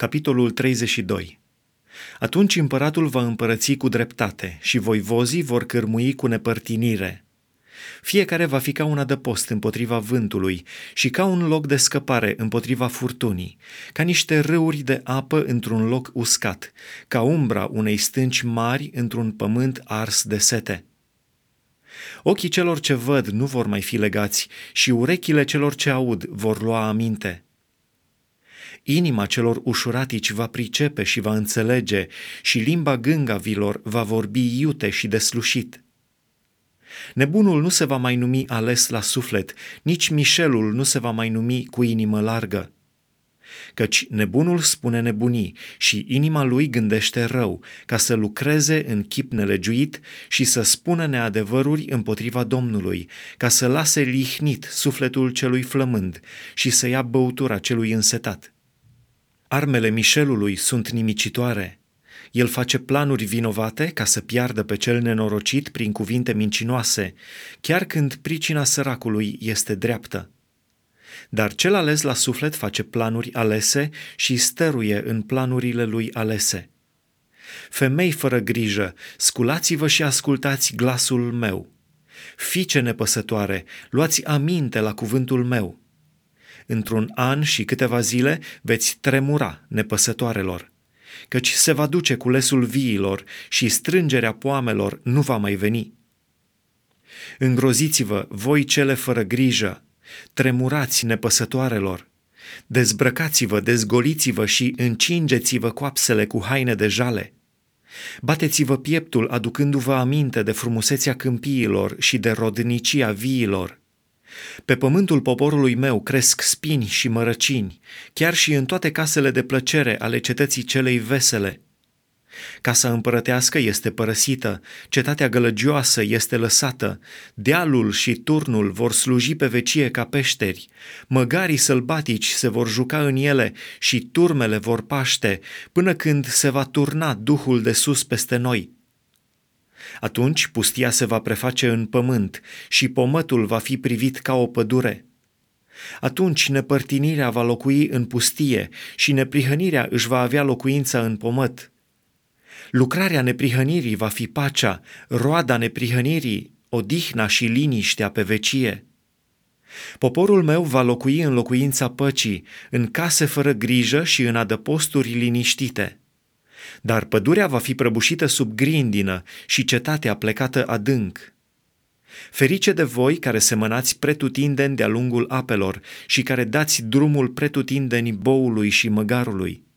Capitolul 32. Atunci împăratul va împărăți cu dreptate și voivozii vor cârmui cu nepărtinire. Fiecare va fi ca un adăpost împotriva vântului și ca un loc de scăpare împotriva furtunii, ca niște râuri de apă într-un loc uscat, ca umbra unei stânci mari într-un pământ ars de sete. Ochii celor ce văd nu vor mai fi legați și urechile celor ce aud vor lua aminte. Inima celor ușuratici va pricepe și va înțelege și limba gângavilor va vorbi iute și deslușit. Nebunul nu se va mai numi ales la suflet, nici mișelul nu se va mai numi cu inimă largă. Căci nebunul spune nebunii și inima lui gândește rău, ca să lucreze în chip nelegiuit și să spună neadevăruri împotriva Domnului, ca să lase lihnit sufletul celui flămând și să ia băutura celui însetat. Armele mișelului sunt nimicitoare. El face planuri vinovate ca să piardă pe cel nenorocit prin cuvinte mincinoase, chiar când pricina săracului este dreaptă. Dar cel ales la suflet face planuri alese și stăruie în planurile lui alese. Femei fără grijă, sculați-vă și ascultați glasul meu. Fiice nepăsătoare, luați aminte la cuvântul meu. Într-un an și câteva zile veți tremura nepăsătoarelor, căci se va duce culesul viilor și strângerea poamelor nu va mai veni. Îngroziți-vă, voi cele fără grijă, tremurați nepăsătoarelor, dezbrăcați-vă, dezgoliți-vă și încingeți-vă coapsele cu haine de jale. Bateți-vă pieptul aducându-vă aminte de frumusețea câmpiilor și de rodnicia viilor. Pe pământul poporului meu cresc spini și mărăcini, chiar și în toate casele de plăcere ale cetății celei vesele. Casa împărătească este părăsită, cetatea gălăgioasă este lăsată, dealul și turnul vor sluji pe vecie ca peșteri, măgarii sălbatici se vor juca în ele și turmele vor paște, până când se va turna Duhul de sus peste noi. Atunci pustia se va preface în pământ și pomătul va fi privit ca o pădure. Atunci nepărtinirea va locui în pustie și neprihănirea își va avea locuința în pomăt. Lucrarea neprihănirii va fi pacea, roada neprihănirii, odihna și liniștea pe vecie. Poporul meu va locui în locuința păcii, în case fără grijă și în adăposturi liniștite. Dar pădurea va fi prăbușită sub grindină și cetatea plecată adânc. Ferice de voi care semănați pretutindeni de-a lungul apelor și care dați drumul pretutindeni boului și măgarului.